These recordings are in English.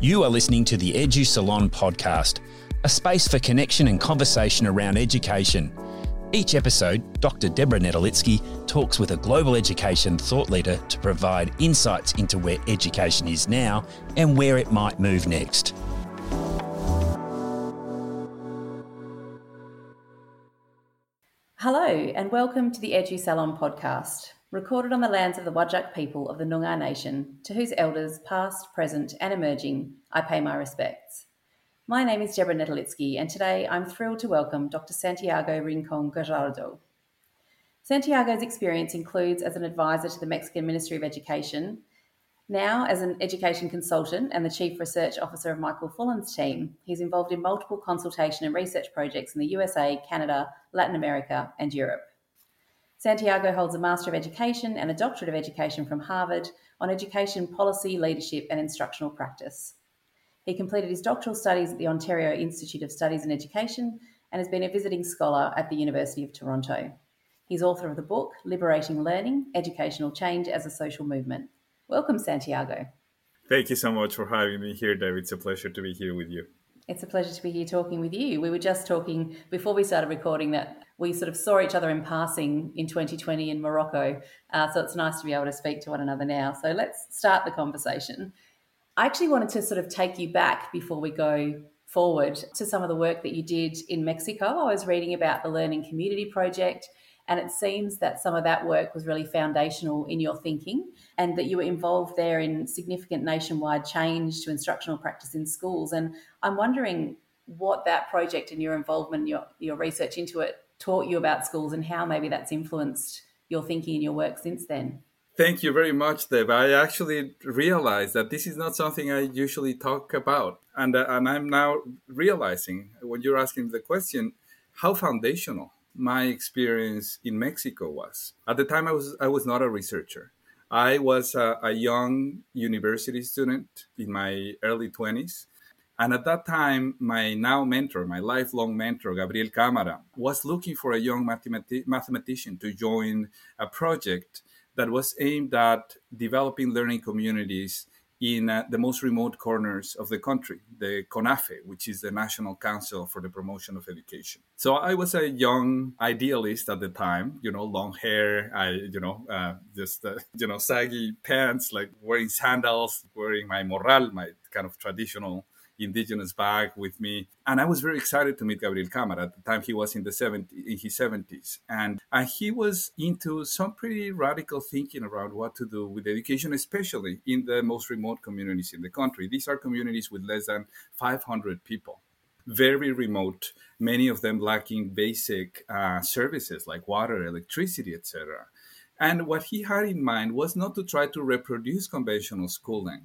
You are listening to the Edu Salon podcast, a space for connection and conversation around education. Each episode, Dr. Deborah Netolicky talks with a global education thought leader to provide insights into where education is now and where it might move next. Hello and welcome to the Edu Salon podcast, recorded on the lands of the Whadjuk people of the Noongar Nation, to whose elders, past, present and emerging, I pay my respects. My name is Deborah Netolicky, and today I'm thrilled to welcome Dr. Santiago Rincón-Gallardo. Santiago's experience includes as an advisor to the Mexican Ministry of Education, now as an education consultant and the Chief Research Officer of Michael Fullan's team. He's involved in multiple consultation and research projects in the USA, Canada, Latin America and Europe. Santiago holds a Master of Education and a Doctorate of Education from Harvard on education policy, leadership and instructional practice. He completed his doctoral studies at the Ontario Institute of Studies and Education and has been a visiting scholar at the University of Toronto. He's author of the book, Liberating Learning, Educational Change as a Social Movement. Welcome, Santiago. Thank you so much for having me here, David. It's a pleasure to be here with you. It's a pleasure to be here talking with you. We were just talking before we started recording that we sort of saw each other in passing in 2020 in Morocco. So it's nice to be able to speak to one another now. So let's start the conversation. I actually wanted to sort of take you back before we go forward to some of the work that you did in Mexico. I was reading about the Learning Community Project, and it seems that some of that work was really foundational in your thinking and that you were involved there in significant nationwide change to instructional practice in schools. And I'm wondering what that project and your involvement, your research into it taught you about schools and how maybe that's influenced your thinking and your work since then. Thank you very much, Deb. I actually realized that this is not something I usually talk about. And I'm now realizing, when you're asking the question, how foundational my experience in Mexico was. At the time, I was not a researcher. I was a young university student in my early 20s. And at that time, my now mentor, my lifelong mentor, Gabriel Cámara, was looking for a young mathematician to join a project that was aimed at developing learning communities in the most remote corners of the country, the CONAFE, which is the National Council for the Promotion of Education. So I was a young idealist at the time, long hair, saggy pants, like wearing sandals, wearing my morral, my kind of traditional indigenous bag with me. And I was very excited to meet Gabriel Cámara. At the time, he was in his 70s. And he was into some pretty radical thinking around what to do with education, especially in the most remote communities in the country. These are communities with less than 500 people, very remote, many of them lacking basic services like water, electricity, etc. And what he had in mind was not to try to reproduce conventional schooling,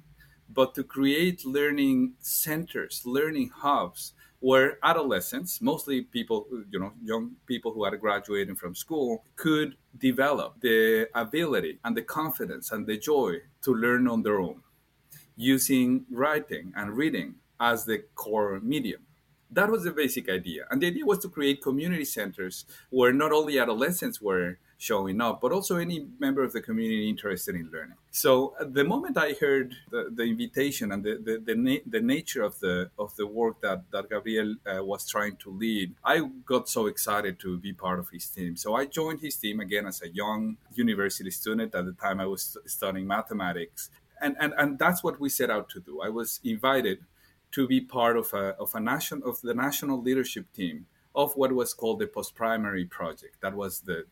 but to create learning centers, learning hubs, where adolescents, mostly people, young people who are graduating from school, could develop the ability and the confidence and the joy to learn on their own, using writing and reading as the core medium. That was the basic idea. And the idea was to create community centers where not only adolescents were showing up, but also any member of the community interested in learning. So at the moment I heard the invitation and the nature of the work that Gabriel was trying to lead, I got so excited to be part of his team. So I joined his team again as a young university student. At the time I was studying mathematics. And that's what we set out to do. I was invited to be part of the national leadership team of what was called the post-primary project. That was the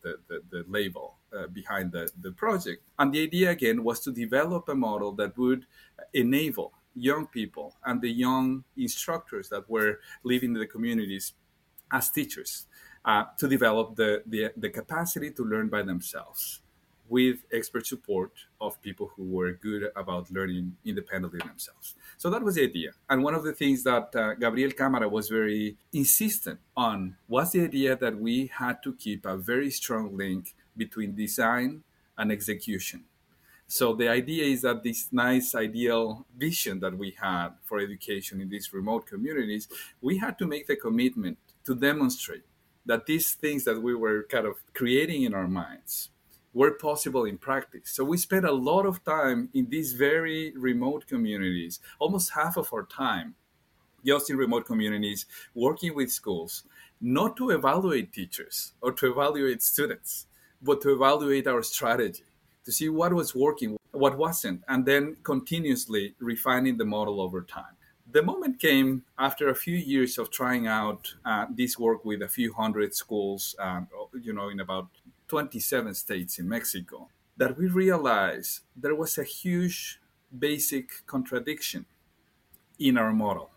label behind the project. And the idea, again, was to develop a model that would enable young people and the young instructors that were living in the communities as teachers to develop the capacity to learn by themselves with expert support of people who were good about learning independently themselves. So that was the idea. And one of the things that Gabriel Cámara was very insistent on was the idea that we had to keep a very strong link between design and execution. So the idea is that this nice ideal vision that we had for education in these remote communities, we had to make the commitment to demonstrate that these things that we were kind of creating in our minds were possible in practice. So we spent a lot of time in these very remote communities, almost half of our time, just in remote communities, working with schools, not to evaluate teachers or to evaluate students, but to evaluate our strategy, to see what was working, what wasn't, and then continuously refining the model over time. The moment came after a few years of trying out this work with a few hundred schools, in about 27 states in Mexico, that we realized there was a huge basic contradiction in our model.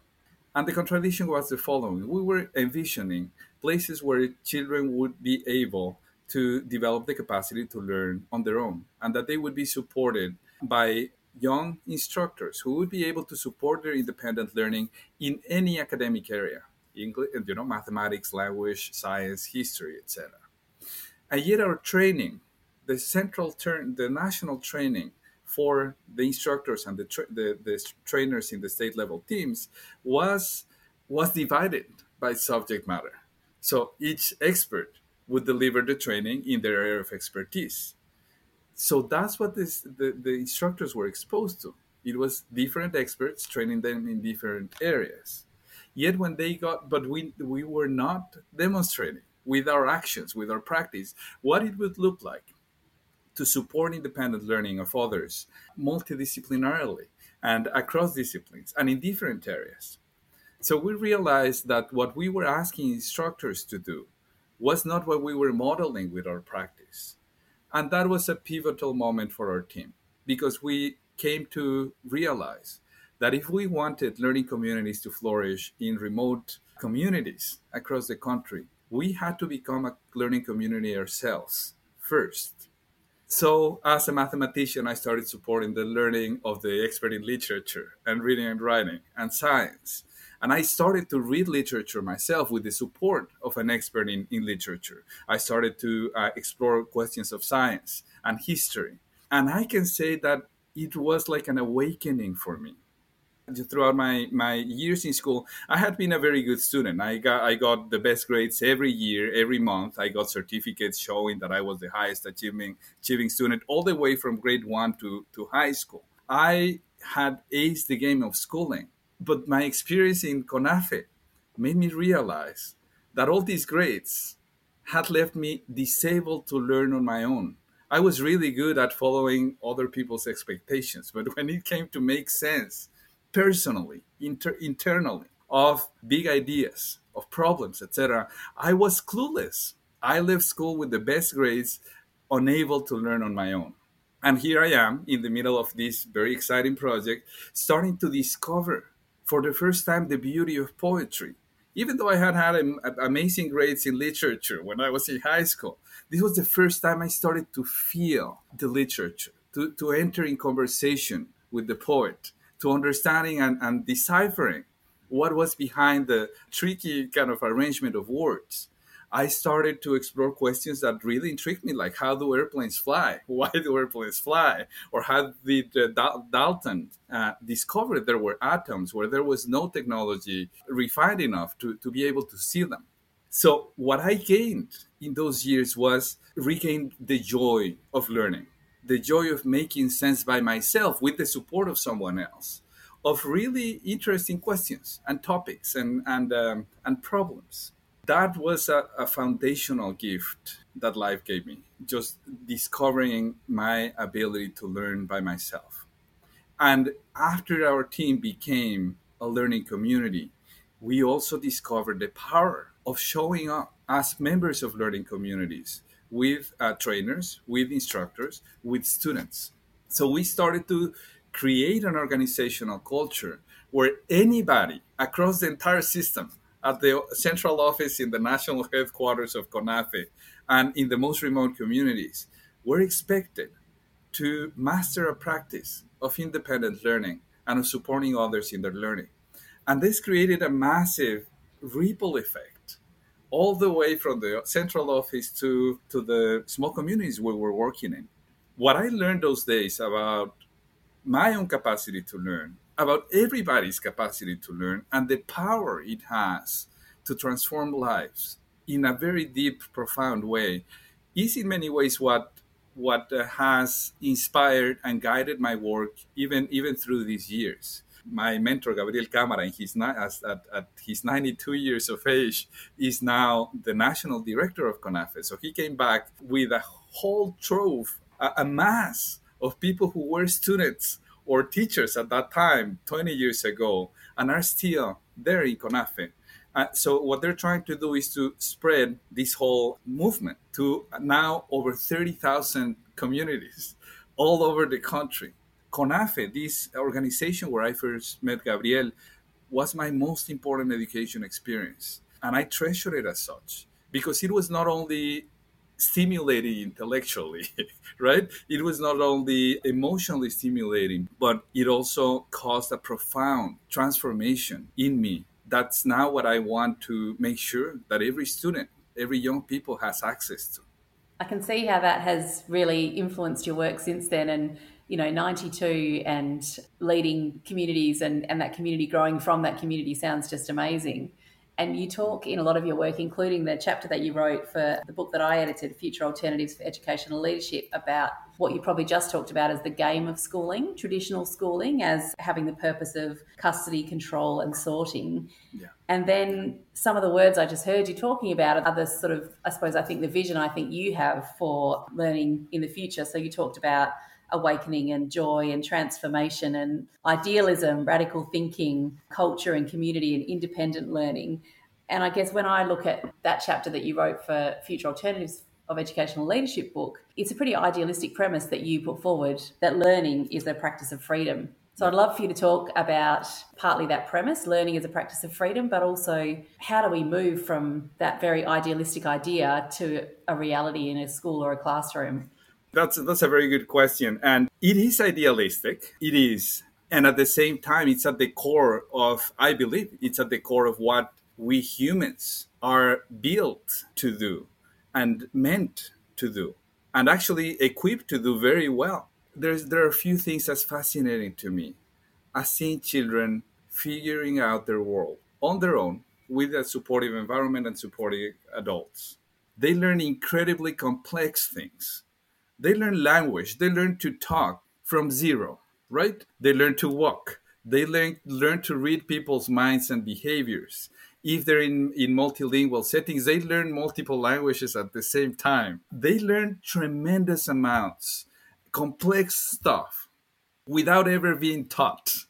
And the contradiction was the following. We were envisioning places where children would be able to develop the capacity to learn on their own, and that they would be supported by young instructors who would be able to support their independent learning in any academic area, English, mathematics, language, science, history, etc. And yet our training, the national training for the instructors and the trainers in the state-level teams was divided by subject matter. So each expert would deliver the training in their area of expertise. So that's what the instructors were exposed to. It was different experts training them in different areas. Yet we were not demonstrating with our actions, with our practice, what it would look like to support independent learning of others multidisciplinarily and across disciplines and in different areas. So we realized that what we were asking instructors to do was not what we were modeling with our practice. And that was a pivotal moment for our team, because we came to realize that if we wanted learning communities to flourish in remote communities across the country, we had to become a learning community ourselves first. So as a mathematician, I started supporting the learning of the expert in literature and reading and writing and science. And I started to read literature myself with the support of an expert in literature. I started to explore questions of science and history. And I can say that it was like an awakening for me. Throughout my years in school, I had been a very good student. I got the best grades every year, every month. I got certificates showing that I was the highest achieving student all the way from grade one to high school. I had aced the game of schooling, but my experience in CONAFE made me realize that all these grades had left me disabled to learn on my own. I was really good at following other people's expectations, but when it came to make sense personally, internally, of big ideas, of problems, etc., I was clueless. I left school with the best grades, unable to learn on my own. And here I am in the middle of this very exciting project, starting to discover for the first time the beauty of poetry. Even though I had had amazing grades in literature when I was in high school, this was the first time I started to feel the literature, to enter in conversation with the poet, to understanding and deciphering what was behind the tricky kind of arrangement of words. I started to explore questions that really intrigued me, like how do airplanes fly? Why do airplanes fly? Or how did Dalton discover there were atoms where there was no technology refined enough to be able to see them? So what I gained in those years was regained the joy of learning, the joy of making sense by myself with the support of someone else, of really interesting questions and topics and problems. That was a foundational gift that life gave me, just discovering my ability to learn by myself. And after our team became a learning community, we also discovered the power of showing up as members of learning communities, with trainers, with instructors, with students. So we started to create an organizational culture where anybody across the entire system, at the central office in the national headquarters of CONAFE and in the most remote communities, were expected to master a practice of independent learning and of supporting others in their learning. And this created a massive ripple effect, all the way from the central office to the small communities we were working in. What I learned those days about my own capacity to learn, about everybody's capacity to learn, and the power it has to transform lives in a very deep, profound way, is in many ways what what has inspired and guided my work even through these years. My mentor, Gabriel Cámara, at his 92 years of age, is now the national director of CONAFE. So he came back with a whole trove, a mass of people who were students or teachers at that time, 20 years ago, and are still there in CONAFE. So what they're trying to do is to spread this whole movement to now over 30,000 communities all over the country. CONAFE, this organization where I first met Gabriel, was my most important education experience. And I treasure it as such, because it was not only stimulating intellectually, right? It was not only emotionally stimulating, but it also caused a profound transformation in me. That's now what I want to make sure that every student, every young people has access to. I can see how that has really influenced your work since then, and, you know, 92 and leading communities and that community, growing from that community, sounds just amazing. And you talk in a lot of your work, including the chapter that you wrote for the book that I edited, Future Alternatives for Educational Leadership, about what you probably just talked about as the game of schooling, traditional schooling, as having the purpose of custody, control and sorting. Yeah. And then some of the words I just heard you talking about are the sort of, the vision I think you have for learning in the future. So you talked about awakening and joy and transformation and idealism, radical thinking, culture and community and independent learning. And I guess when I look at that chapter that you wrote for Future Alternatives of Educational Leadership book, it's a pretty idealistic premise that you put forward, that learning is a practice of freedom. So I'd love for you to talk about partly that premise, learning as a practice of freedom, but also how do we move from that very idealistic idea to a reality in a school or a classroom? That's a very good question. And it is idealistic. It is. And at the same time, it's at the core of, I believe, it's at the core of what we humans are built to do and meant to do and actually equipped to do very well. There are few things that's fascinating to me as seeing children figuring out their world on their own with a supportive environment and supportive adults. They learn incredibly complex things. They learn language, they learn to talk from zero, right? They learn to walk, they learn to read people's minds and behaviors. If they're in multilingual settings, they learn multiple languages at the same time. They learn tremendous amounts, complex stuff, without ever being taught.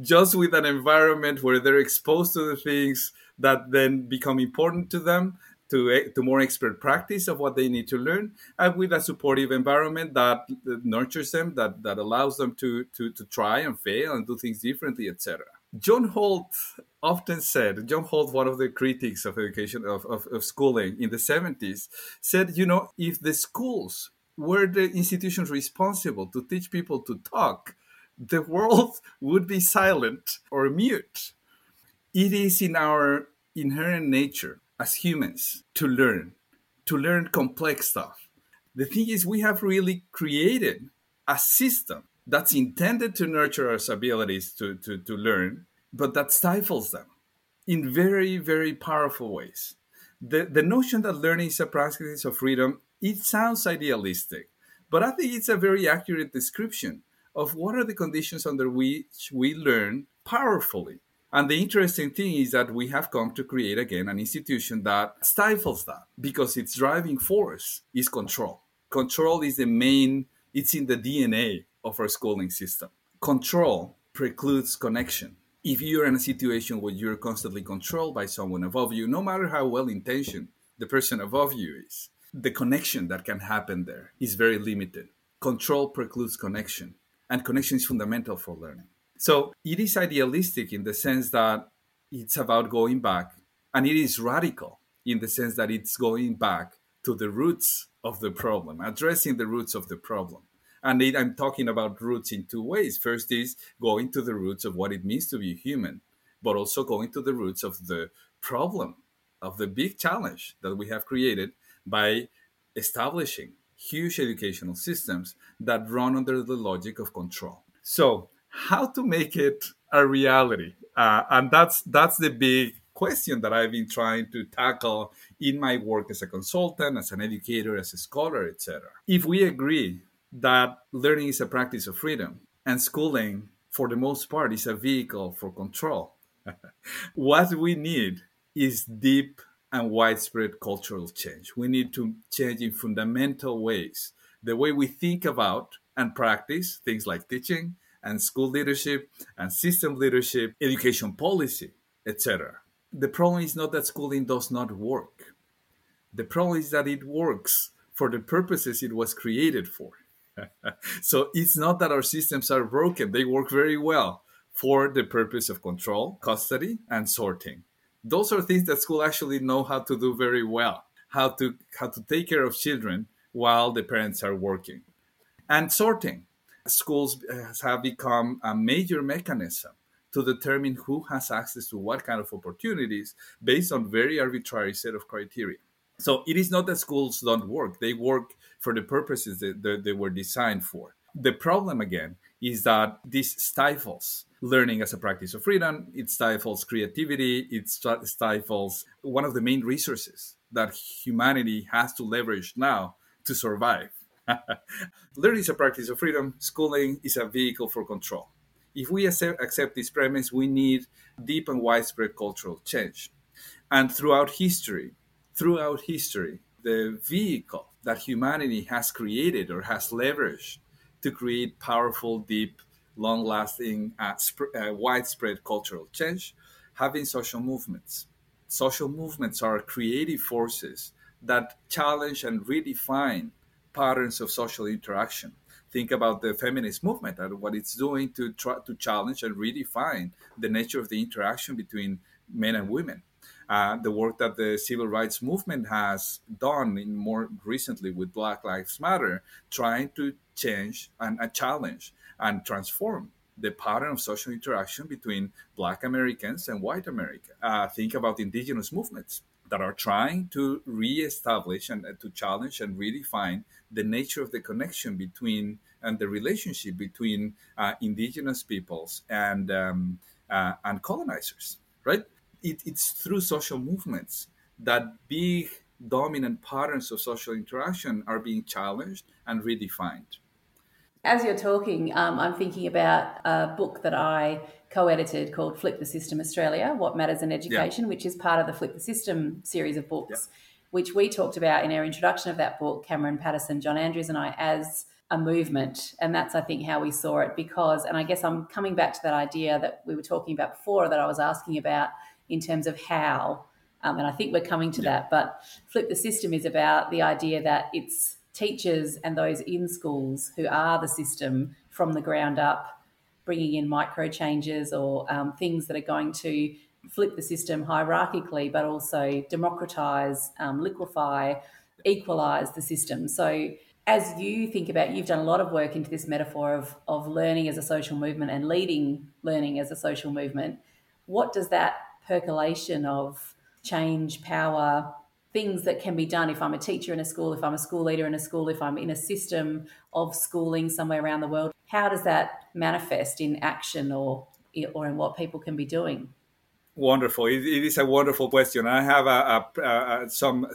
Just with an environment where they're exposed to the things that then become important to them, to more expert practice of what they need to learn, and with a supportive environment that nurtures them, that allows them to try and fail and do things differently, etc. John Holt often said, one of the critics of education, of schooling in the 70s, said, you know, if the schools were the institutions responsible to teach people to talk, the world would be silent or mute. It is in our inherent nature as humans to learn complex stuff. The thing is, we have really created a system that's intended to nurture our abilities to learn, but that stifles them in very, very powerful ways. The notion that learning is a practice of freedom, it sounds idealistic, but I think it's a very accurate description of what are the conditions under which we learn powerfully. And the interesting thing is that we have come to create, again, an institution that stifles that, because its driving force is control. Control is it's in the DNA of our schooling system. Control precludes connection. If you're in a situation where you're constantly controlled by someone above you, no matter how well-intentioned the person above you is, the connection that can happen there is very limited. Control precludes connection, and connection is fundamental for learning. So it is idealistic in the sense that it's about going back, and it is radical in the sense that it's going back to the roots of the problem, addressing the roots of the problem. And I'm talking about roots in two ways. First is going to the roots of what it means to be human, but also going to the roots of the problem, of the big challenge that we have created by establishing huge educational systems that run under the logic of control. So how to make it a reality, and that's the big question that I've been trying to tackle in my work as a consultant, as an educator, as a scholar, etc. If we agree that learning is a practice of freedom and schooling, for the most part, is a vehicle for control, what we need is deep and widespread cultural change. We need to change in fundamental ways the way we think about and practice things like teaching and school leadership and system leadership, education policy, etc. The problem is not that schooling does not work. The problem is that it works for the purposes it was created for. So it's not that our systems are broken. They work very well for the purpose of control, custody, and sorting. Those are things that school actually know how to do very well, how to take care of children while the parents are working. And sorting. Schools have become a major mechanism to determine who has access to what kind of opportunities based on very arbitrary set of criteria. So it is not that schools don't work. They work for the purposes that they were designed for. The problem, again, is that this stifles learning as a practice of freedom. It stifles creativity. It stifles one of the main resources that humanity has to leverage now to survive. Learning is a practice of freedom. Schooling is a vehicle for control. If we accept this premise, we need deep and widespread cultural change. And throughout history, the vehicle that humanity has created or has leveraged to create powerful, deep, long-lasting, widespread cultural change have been social movements. Social movements are creative forces that challenge and redefine patterns of social interaction. Think about the feminist movement and what it's doing to try to challenge and redefine the nature of the interaction between men and women. The work that the civil rights movement has done in more recently with Black Lives Matter, trying to change and challenge and transform the pattern of social interaction between Black Americans and white Americans. Think about indigenous movements that are trying to reestablish and to challenge and redefine the nature of the connection between and the relationship between indigenous peoples and colonizers, right? It's through social movements that big dominant patterns of social interaction are being challenged and redefined. As you're talking, I'm thinking about a book that I co-edited called Flip the System Australia, What Matters in Education, which is part of the Flip the System series of books, which we talked about in our introduction of that book, Cameron Patterson, John Andrews and I, as a movement. And that's, I think, how we saw it because, and I guess I'm coming back to that idea that we were talking about before that I was asking about in terms of how, and I think we're coming to that, but Flip the System is about the idea that it's teachers and those in schools who are the system from the ground up, bringing in micro changes or things that are going to flip the system hierarchically, but also democratise, liquefy, equalise the system. So as you think about, you've done a lot of work into this metaphor of learning as a social movement and leading learning as a social movement. What does that percolation of change, power, things that can be done if I'm a teacher in a school, if I'm a school leader in a school, if I'm in a system of schooling somewhere around the world, how does that manifest in action or in what people can be doing? Wonderful. It is a wonderful question. I have some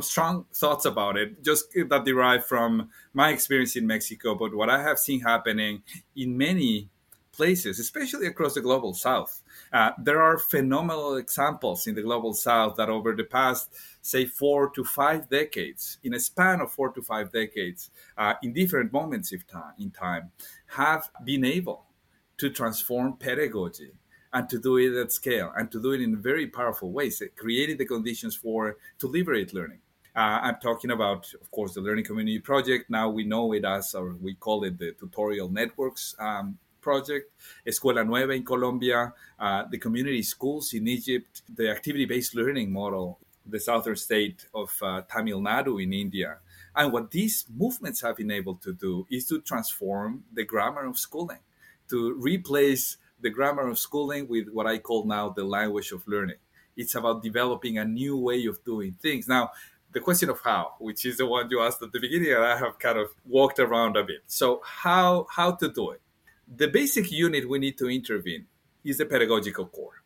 strong thoughts about it, just that derive from my experience in Mexico, but what I have seen happening in many places, especially across the global south. There are phenomenal examples in the global south that over the past, say, 4 to 5 decades, in a span of 4 to 5 decades, in different moments in time, have been able to transform pedagogy and to do it at scale and to do it in very powerful ways, creating the conditions to liberate learning. I'm talking about, of course, the Learning Community Project. Now we know it as, or we call it the Tutorial Networks Project, Escuela Nueva in Colombia, the community schools in Egypt, the activity-based learning model, the southern state of Tamil Nadu in India. And what these movements have been able to do is to transform the grammar of schooling, to replace the grammar of schooling with what I call now the language of learning. It's about developing a new way of doing things. Now, the question of how, which is the one you asked at the beginning, and I have kind of walked around a bit. So how to do it? The basic unit we need to intervene is the pedagogical core.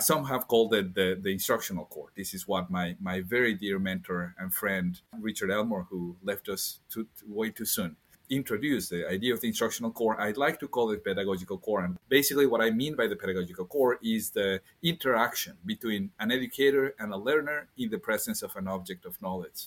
Some have called it the instructional core. This is what my very dear mentor and friend, Richard Elmore, who left us way too soon, introduced the idea of the instructional core. I'd like to call it pedagogical core. And basically what I mean by the pedagogical core is the interaction between an educator and a learner in the presence of an object of knowledge.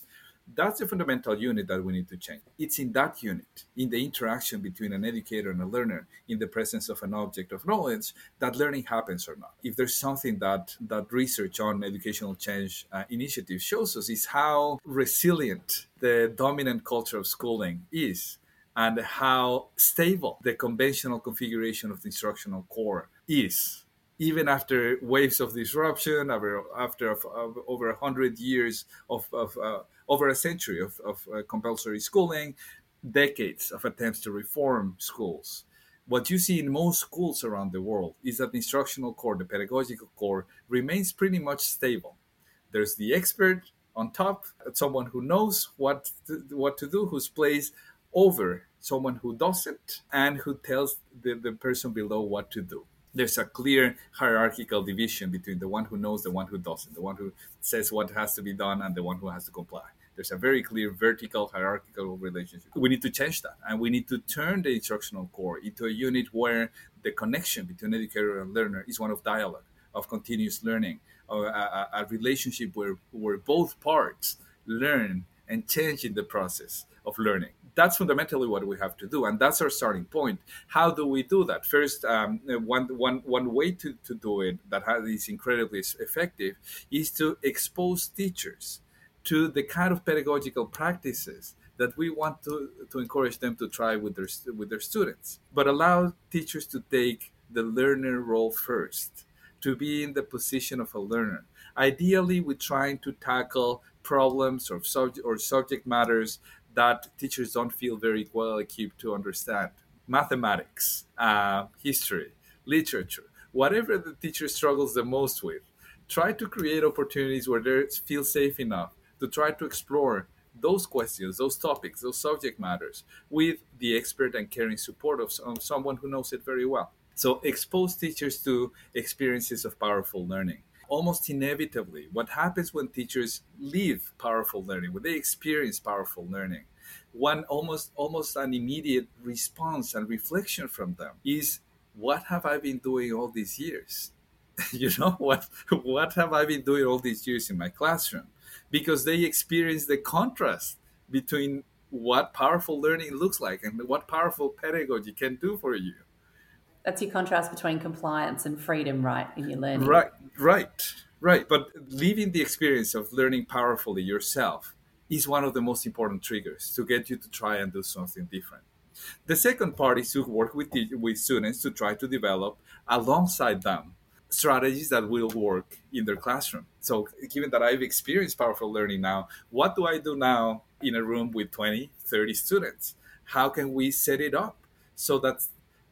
That's the fundamental unit that we need to change. It's in that unit, in the interaction between an educator and a learner in the presence of an object of knowledge, that learning happens or not. If there's something that research on educational change initiatives shows us, is how resilient the dominant culture of schooling is and how stable the conventional configuration of the instructional core is. Even after waves of disruption, after over 100 years of over a century of compulsory schooling, decades of attempts to reform schools. What you see in most schools around the world is that the instructional core, the pedagogical core, remains pretty much stable. There's the expert on top, someone who knows what to do, whose place over someone who doesn't, and who tells the person below what to do. There's a clear hierarchical division between the one who knows, the one who doesn't, the one who says what has to be done, and the one who has to comply. There's a very clear vertical hierarchical relationship. We need to change that, and we need to turn the instructional core into a unit where the connection between educator and learner is one of dialogue, of continuous learning, or a relationship where both parts learn and change in the process of learning. That's fundamentally what we have to do, and that's our starting point. How do we do that? First, one way to do it that is incredibly effective is to expose teachers to the kind of pedagogical practices that we want to encourage them to try with their students, but allow teachers to take the learner role first, to be in the position of a learner. Ideally, we're trying to tackle problems or subject matters that teachers don't feel very well equipped to understand. Mathematics, history, literature, whatever the teacher struggles the most with, try to create opportunities where they feel safe enough to try to explore those questions, those topics, those subject matters with the expert and caring support of someone who knows it very well. So expose teachers to experiences of powerful learning. Almost inevitably, what happens when teachers leave powerful learning, when they experience powerful learning, one almost an immediate response and reflection from them is, what have I been doing all these years? What have I been doing all these years in my classroom? Because they experience the contrast between what powerful learning looks like and what powerful pedagogy can do for you. That's your contrast between compliance and freedom, right, in your learning. Right. But living the experience of learning powerfully yourself is one of the most important triggers to get you to try and do something different. The second part is to work with students to try to develop alongside them strategies that will work in their classroom. So given that I've experienced powerful learning now, what do I do now in a room with 20, 30 students? How can we set it up so that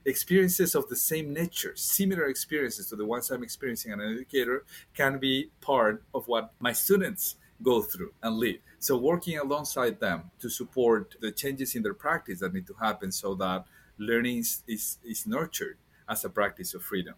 experiences of the same nature, similar experiences to the ones I'm experiencing as an educator, can be part of what my students go through and live? So working alongside them to support the changes in their practice that need to happen so that learning is nurtured as a practice of freedom.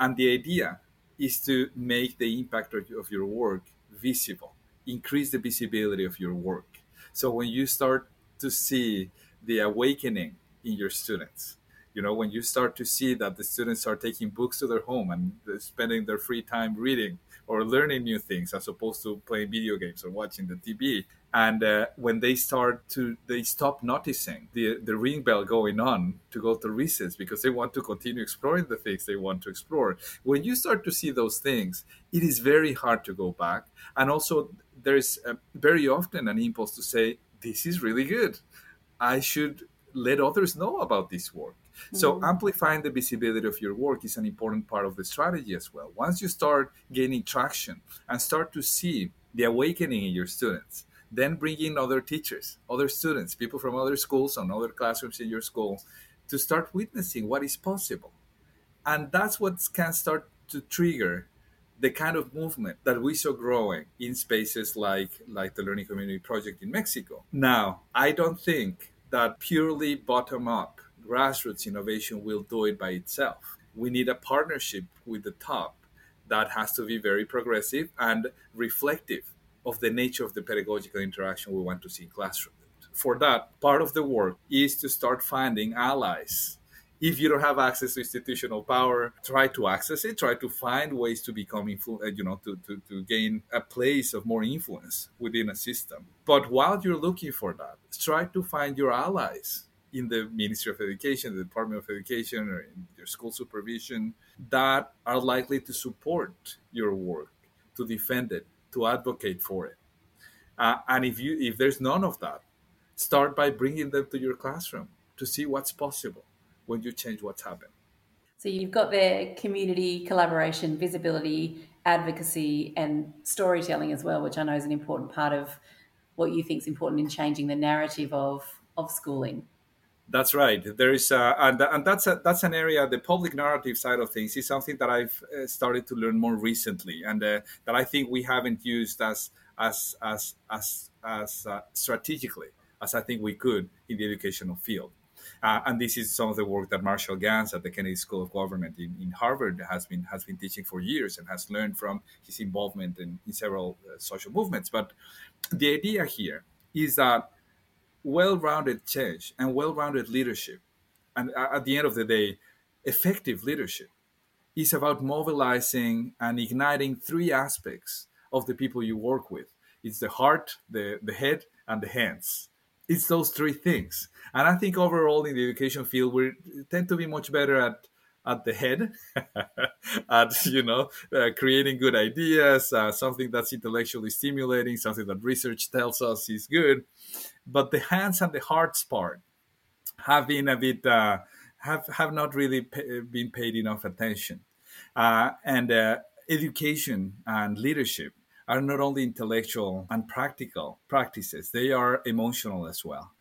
And the idea is to make the impact of your work visible, increase the visibility of your work. So when you start to see the awakening in your students, when you start to see that the students are taking books to their home and spending their free time reading or learning new things as opposed to playing video games or watching the TV. And when they stop noticing the ring bell going on to go to recess because they want to continue exploring the things they want to explore. When you start to see those things, it is very hard to go back. And also there's very often an impulse to say, this is really good. I should let others know about this work. So amplifying the visibility of your work is an important part of the strategy as well. Once you start gaining traction and start to see the awakening in your students, then bring in other teachers, other students, people from other schools and other classrooms in your school to start witnessing what is possible. And that's what can start to trigger the kind of movement that we saw growing in spaces like the Learning Community Project in Mexico. Now, I don't think that purely bottom-up grassroots innovation will do it by itself. We need a partnership with the top that has to be very progressive and reflective of the nature of the pedagogical interaction we want to see in classrooms. For that, part of the work is to start finding allies. If you don't have access to institutional power, try to access it, try to find ways to become to gain a place of more influence within a system. But while you're looking for that, try to find your allies in the Ministry of Education, the Department of Education, or in your school supervision that are likely to support your work, to defend it, to advocate for it. And if there's none of that, start by bringing them to your classroom to see what's possible when you change what's happened. So you've got their community, collaboration, visibility, advocacy, and storytelling as well, which I know is an important part of what you think is important in changing the narrative of schooling. That's right. There is, that's an area. The public narrative side of things is something that I've started to learn more recently, and that I think we haven't used as strategically as I think we could in the educational field. And this is some of the work that Marshall Ganz at the Kennedy School of Government in Harvard has been teaching for years and has learned from his involvement in several social movements. But the idea here is that well-rounded change and well-rounded leadership, and at the end of the day, effective leadership, is about mobilizing and igniting three aspects of the people you work with. It's the heart, the head, and the hands. It's those three things. And I think overall in the education field, we tend to be much better at the head, at creating good ideas, something that's intellectually stimulating, something that research tells us is good. But the hands and the hearts part have been a bit, have not really been paid enough attention. And education and leadership are not only intellectual and practical practices, they are emotional as well.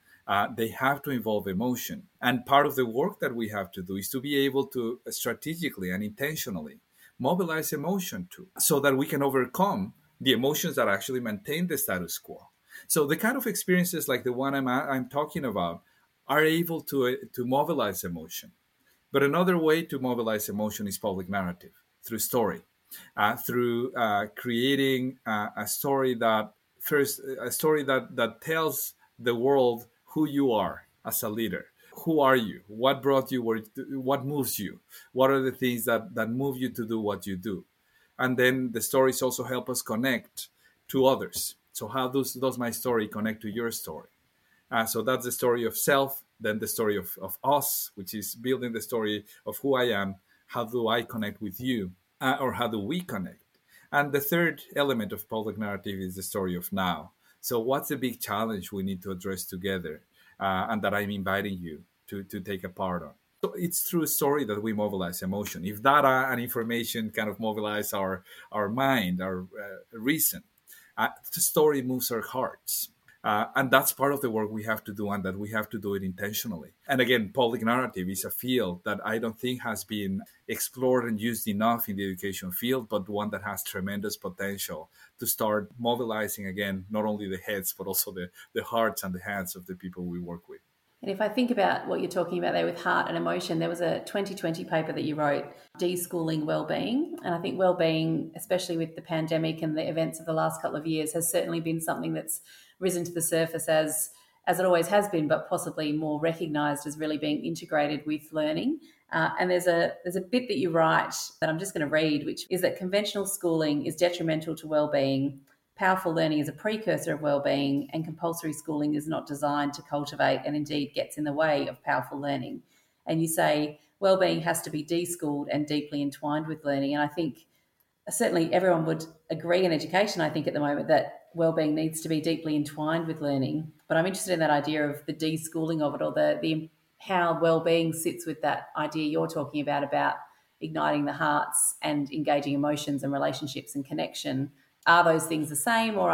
They have to involve emotion. And part of the work that we have to do is to be able to strategically and intentionally mobilize emotion too, so that we can overcome the emotions that actually maintain the status quo. So the kind of experiences like the one I'm talking about are able to mobilize emotion. But another way to mobilize emotion is public narrative, through story. Through creating a story that tells the world who you are as a leader. Who are you? What brought you? What moves you? What are the things that move you to do what you do? And then the stories also help us connect to others. So how does my story connect to your story? So that's the story of self, then the story of us, which is building the story of who I am. How do I connect with you? Or how do we connect? And the third element of public narrative is the story of now. So what's the big challenge we need to address together and that I'm inviting you to take a part on? So it's through story that we mobilize emotion. If data and information kind of mobilize our mind, our reason, the story moves our hearts. And that's part of the work we have to do, and that we have to do it intentionally. And again, public narrative is a field that I don't think has been explored and used enough in the education field, but one that has tremendous potential to start mobilizing, again, not only the heads, but also the hearts and the hands of the people we work with. And if I think about what you're talking about there with heart and emotion, there was a 2020 paper that you wrote, Deschooling Wellbeing. And I think wellbeing, especially with the pandemic and the events of the last couple of years, has certainly been something that's risen to the surface as it always has been, but possibly more recognised as really being integrated with learning. And there's a bit that you write that I'm just going to read, which is that conventional schooling is detrimental to wellbeing. Powerful learning is a precursor of wellbeing, and compulsory schooling is not designed to cultivate and indeed gets in the way of powerful learning. And you say wellbeing has to be de-schooled and deeply entwined with learning. And I think certainly everyone would agree in education, I think at the moment, that wellbeing needs to be deeply entwined with learning. But I'm interested in that idea of the de-schooling of it, or the how wellbeing sits with that idea you're talking about igniting the hearts and engaging emotions and relationships and connection. Are those things the same, or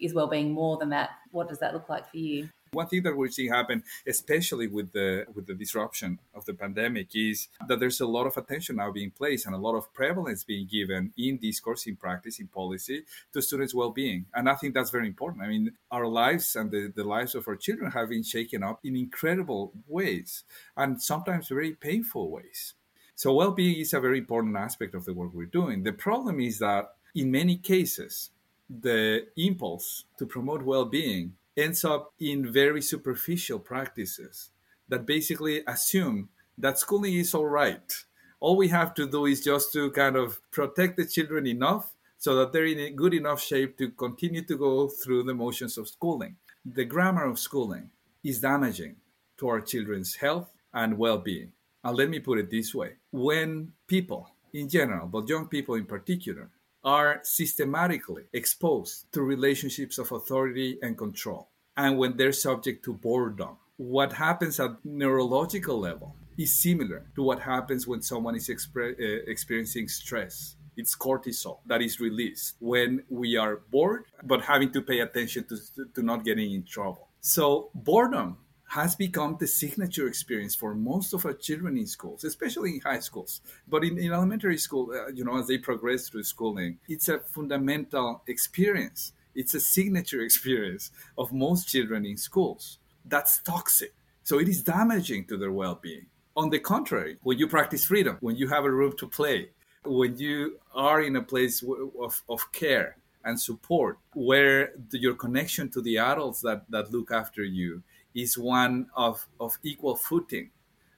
is wellbeing more than that? What does that look like for you? One thing that we're seeing happen, especially with the disruption of the pandemic, is that there's a lot of attention now being placed and a lot of prevalence being given in discourse, in practice, in policy to students' well-being. And I think that's very important. I mean, our lives and the lives of our children have been shaken up in incredible ways, and sometimes very painful ways. So well-being is a very important aspect of the work we're doing. The problem is that in many cases, the impulse to promote well-being ends up in very superficial practices that basically assume that schooling is all right. All we have to do is just to kind of protect the children enough so that they're in a good enough shape to continue to go through the motions of schooling. The grammar of schooling is damaging to our children's health and well-being. And let me put it this way. When people in general, but young people in particular, are systematically exposed to relationships of authority and control, and when they're subject to boredom, what happens at neurological level is similar to what happens when someone is experiencing stress. It's cortisol that is released when we are bored, but having to pay attention to not getting in trouble. So boredom has become the signature experience for most of our children in schools, especially in high schools. But in elementary school, as they progress through schooling, it's a fundamental experience. It's a signature experience of most children in schools. That's toxic. So it is damaging to their well-being. On the contrary, when you practice freedom, when you have a room to play, when you are in a place of care and support, where your connection to the adults that look after you is one of equal footing.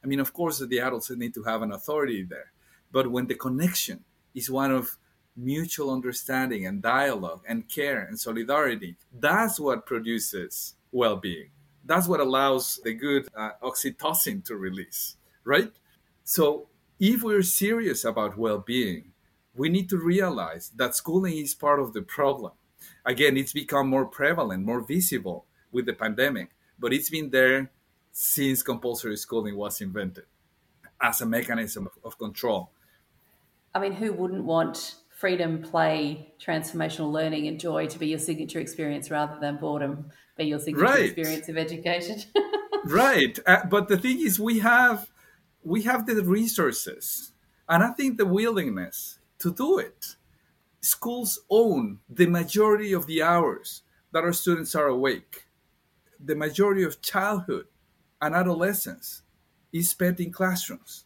I mean, of course, the adults need to have an authority there. But when the connection is one of mutual understanding and dialogue and care and solidarity, that's what produces well-being. That's what allows the good oxytocin to release, right? So if we're serious about well-being, we need to realize that schooling is part of the problem. Again, it's become more prevalent, more visible with the pandemic, but it's been there since compulsory schooling was invented as a mechanism of control. I mean, who wouldn't want freedom, play, transformational learning, and joy to be your signature experience rather than boredom be your signature experience of education? Right. But the thing is, we have the resources and I think the willingness to do it. Schools own the majority of the hours that our students are awake. The majority of childhood and adolescence is spent in classrooms.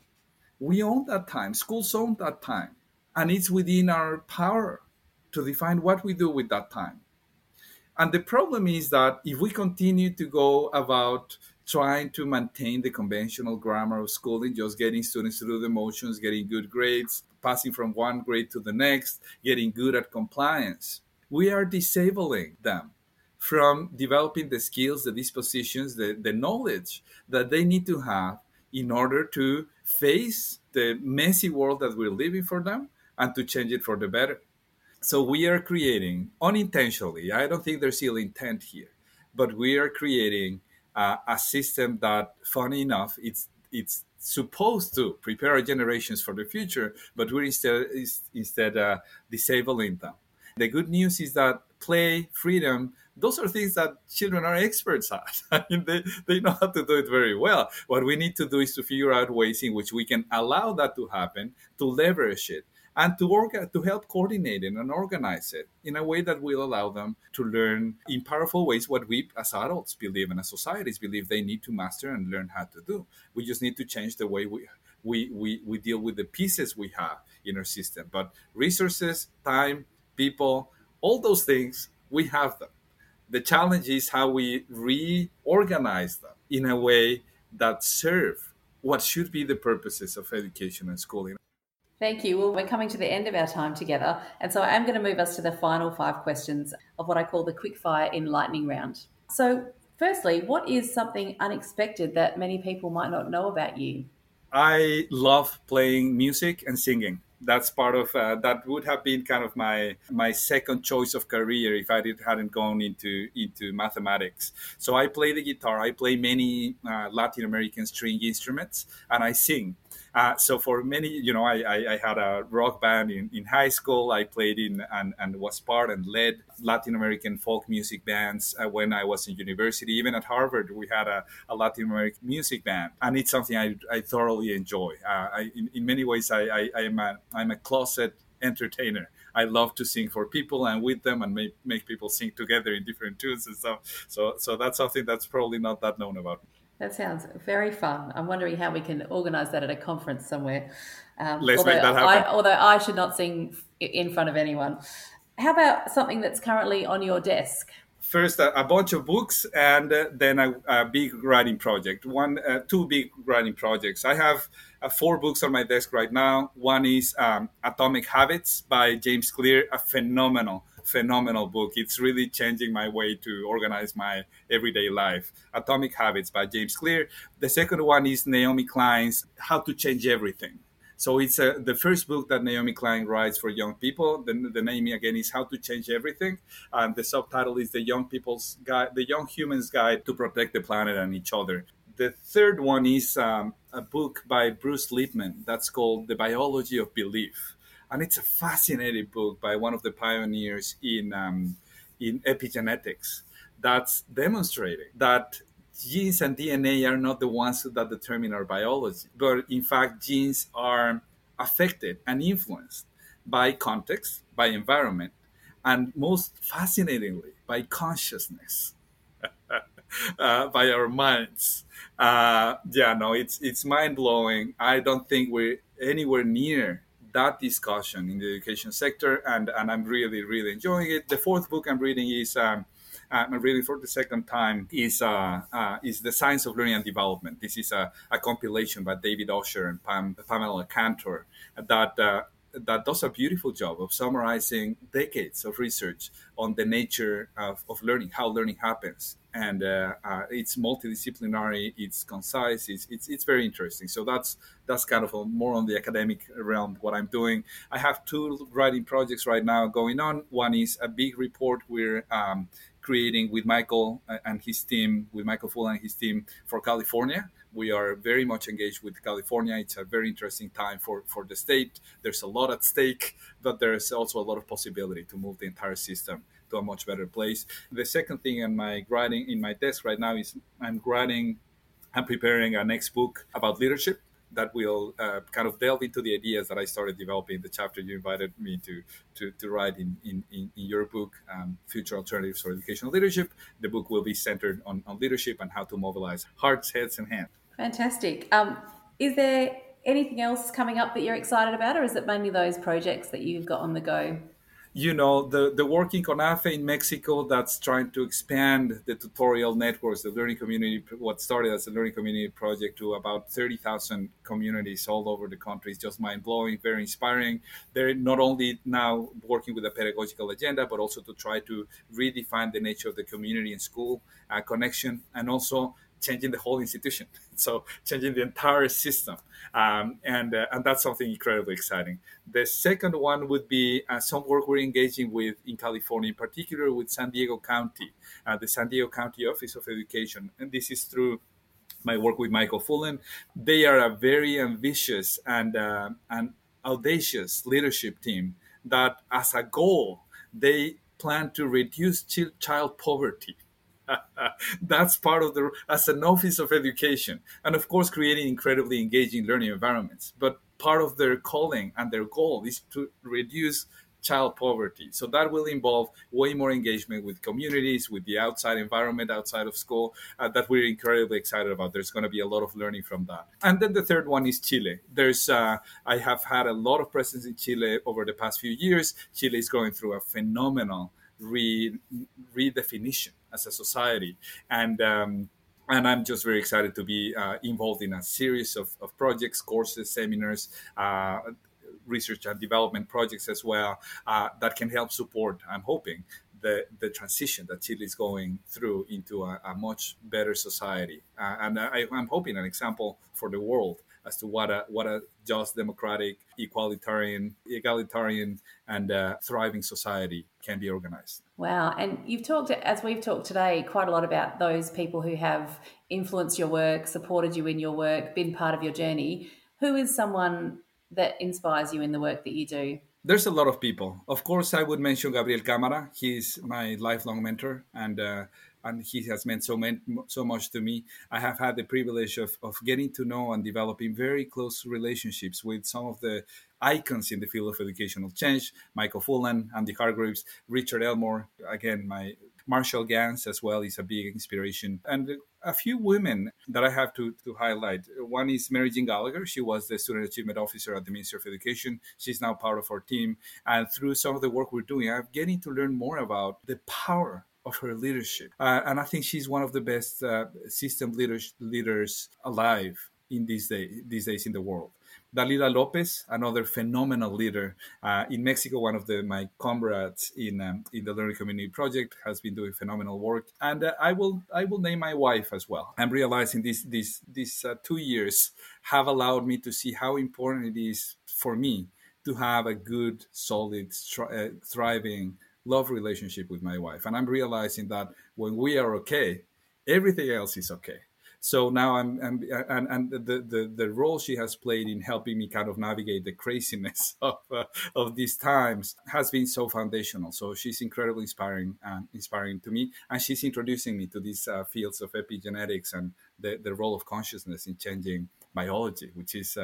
We own that time. Schools own that time. And it's within our power to define what we do with that time. And the problem is that if we continue to go about trying to maintain the conventional grammar of schooling, just getting students through the motions, getting good grades, passing from one grade to the next, getting good at compliance, we are disabling them from developing the skills, the dispositions, the knowledge that they need to have in order to face the messy world that we're living for them and to change it for the better. So we are creating, unintentionally, I don't think there's ill intent here, but we are creating a system that, funny enough, it's supposed to prepare our generations for the future, but we're instead disabling them. The good news is that play, freedom, those are things that children are experts at. I mean, they know how to do it very well. What we need to do is to figure out ways in which we can allow that to happen, to leverage it, and to help coordinate it and organize it in a way that will allow them to learn in powerful ways what we as adults believe and as societies believe they need to master and learn how to do. We just need to change the way we deal with the pieces we have in our system. But resources, time, people, all those things, we have them. The challenge is how we reorganize them in a way that serve what should be the purposes of education and schooling. Thank you. Well, we're coming to the end of our time together. And so I am going to move us to the final 5 questions of what I call the quickfire in lightning round. So firstly, what is something unexpected that many people might not know about you? I love playing music and singing. That's part of that would have been kind of my second choice of career if I hadn't gone into mathematics. So I play the guitar. I play many Latin American string instruments, and I sing. So for many, I had a rock band in high school. I played in and was part and led Latin American folk music bands when I was in university. Even at Harvard, we had a Latin American music band. And it's something I thoroughly enjoy. In many ways, I'm a closet entertainer. I love to sing for people and with them and make people sing together in different tunes and stuff. So that's something that's probably not that known about me. That sounds very fun. I'm wondering how we can organise that at a conference somewhere. Let's make that happen. Although I should not sing in front of anyone. How about something that's currently on your desk? First, a bunch of books, and then a big writing project. Two big writing projects. I have four books on my desk right now. One is Atomic Habits by James Clear, a phenomenal book. It's really changing my way to organize my everyday life. Atomic Habits by James Clear. The second one is Naomi Klein's How to Change Everything. So it's the first book that Naomi Klein writes for young people. The name again is How to Change Everything, and the subtitle is The Young Human's Guide to Protect the Planet and Each Other. The third one is a book by Bruce Lipton that's called The Biology of Belief, and it's a fascinating book by one of the pioneers in epigenetics that's demonstrating that genes and DNA are not the ones that determine our biology, but in fact, genes are affected and influenced by context, by environment, and most fascinatingly, by consciousness, by our minds. It's mind-blowing. I don't think we're anywhere near that discussion in the education sector, and I'm really, really enjoying it. The fourth book I'm reading is... I'm reading for the second time is The Science of Learning and Development. This is a compilation by David Osher and Pamela Cantor that does a beautiful job of summarizing decades of research on the nature of learning, how learning happens. And it's multidisciplinary, it's concise, it's very interesting. So that's kind of more on the academic realm, what I'm doing. I have two writing projects right now going on. One is a big report we're creating with Michael and his team, with Michael Fullan and his team for California. We are very much engaged with California. It's a very interesting time for the state. There's a lot at stake, but there's also a lot of possibility to move the entire system to a much better place. The second thing in my desk right now is I'm preparing a next book about leadership that will kind of delve into the ideas that I started developing in the chapter you invited me to write in your book, Future Alternatives for Educational Leadership. The book will be centered on leadership and how to mobilize hearts, heads, and hands. Fantastic. Is there anything else coming up that you're excited about, or is it mainly those projects that you've got on the go? You know, the work in CONAFE in Mexico that's trying to expand the tutorial networks, the learning community, what started as a learning community project to about 30,000 communities all over the country is just mind-blowing, very inspiring. They're not only now working with a pedagogical agenda, but also to try to redefine the nature of the community and school connection, and also changing the whole institution. So changing the entire system. And that's something incredibly exciting. The second one would be some work we're engaging with in California, in particular with San Diego County, the San Diego County Office of Education. And this is through my work with Michael Fullan. They are a very ambitious and audacious leadership team that, as a goal, they plan to reduce child poverty. That's part of as an office of education, and of course creating incredibly engaging learning environments. But part of their calling and their goal is to reduce child poverty. So that will involve way more engagement with communities, with the outside environment, outside of school, that we're incredibly excited about. There's going to be a lot of learning from that. And then the third one is Chile. I have had a lot of presence in Chile over the past few years. Chile is going through a phenomenal redefinition as a society, and I'm just very excited to be involved in a series of projects, courses, seminars, research and development projects as well, that can help support, I'm hoping, the transition that Chile is going through into a much better society, and I'm hoping an example for the world as to what a just, democratic, egalitarian, and thriving society can be organized. Wow. And you've talked, as we've talked today, quite a lot about those people who have influenced your work, supported you in your work, been part of your journey. Who is someone that inspires you in the work that you do? There's a lot of people. Of course, I would mention Gabriel Cámara. He's my lifelong mentor, and he has meant so much to me. I have had the privilege of getting to know and developing very close relationships with some of the icons in the field of educational change: Michael Fullan, Andy Hargreaves, Richard Elmore, again, my Marshall Ganz as well is a big inspiration. And a few women that I have to highlight. One is Mary Jean Gallagher. She was the Student Achievement Officer at the Ministry of Education. She's now part of our team. And through some of the work we're doing, I'm getting to learn more about the power of her leadership. And I think she's one of the best system leaders alive in these days in the world. Dalila Lopez, another phenomenal leader in Mexico, one of my comrades in the Learning Community Project, has been doing phenomenal work. And I will name my wife as well. I'm realizing these 2 years have allowed me to see how important it is for me to have a good, solid, thriving love relationship with my wife. And I'm realizing that when we are okay, everything else is okay. So now the role she has played in helping me kind of navigate the craziness of these times has been so foundational. So she's incredibly inspiring to me, and she's introducing me to these fields of epigenetics and the role of consciousness in changing biology, which is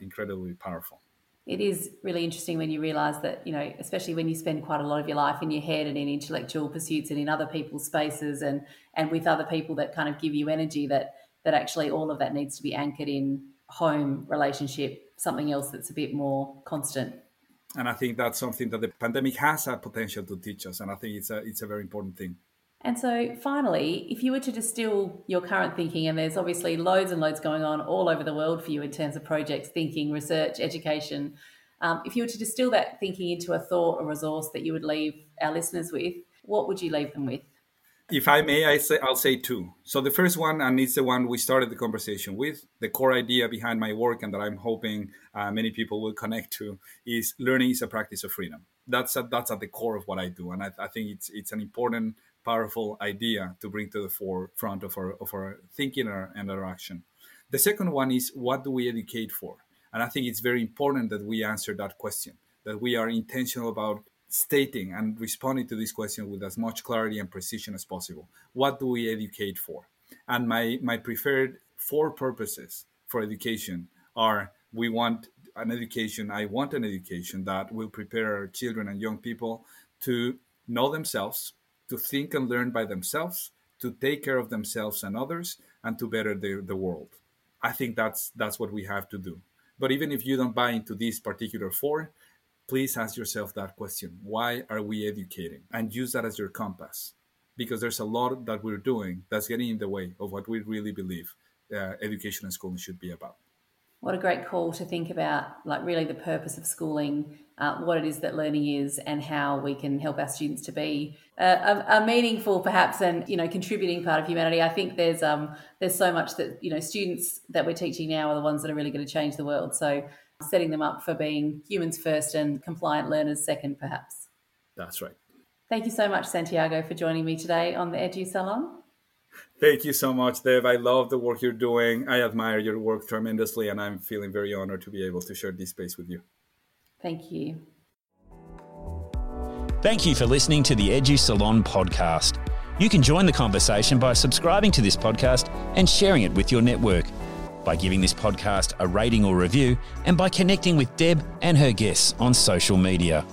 incredibly powerful. It is really interesting when you realise that, you know, especially when you spend quite a lot of your life in your head and in intellectual pursuits and in other people's spaces and with other people that kind of give you energy, that actually all of that needs to be anchored in home, relationship, something else that's a bit more constant. And I think that's something that the pandemic has a potential to teach us, and I think it's a very important thing. And so finally, if you were to distill your current thinking, and there's obviously loads and loads going on all over the world for you in terms of projects, thinking, research, education, if you were to distill that thinking into a thought or resource that you would leave our listeners with, what would you leave them with? If I may, I'll say two. So the first one, and it's the one we started the conversation with, the core idea behind my work and that I'm hoping many people will connect to, is learning is a practice of freedom. That's at the core of what I do. And I think it's an important, powerful idea to bring to the forefront of our thinking and our action. The second one is, what do we educate for? And I think it's very important that we answer that question, that we are intentional about stating and responding to this question with as much clarity and precision as possible. What do we educate for? And my preferred four purposes for education are, I want an education that will prepare our children and young people to know themselves, to think and learn by themselves, to take care of themselves and others, and to better the world. I think that's what we have to do. But even if you don't buy into these particular four, please ask yourself that question. Why are we educating? And use that as your compass, because there's a lot that we're doing that's getting in the way of what we really believe education and schooling should be about. What a great call to think about, like, really the purpose of schooling, what it is that learning is, and how we can help our students to be a meaningful, perhaps, and, you know, contributing part of humanity. I think there's so much that, you know, students that we're teaching now are the ones that are really going to change the world. So setting them up for being humans first and compliant learners second, perhaps. That's right. Thank you so much, Santiago, for joining me today on the Edu Salon. Thank you so much, Deb. I love the work you're doing. I admire your work tremendously, and I'm feeling very honored to be able to share this space with you. Thank you. Thank you for listening to the Edu Salon podcast. You can join the conversation by subscribing to this podcast and sharing it with your network, by giving this podcast a rating or review, and by connecting with Deb and her guests on social media.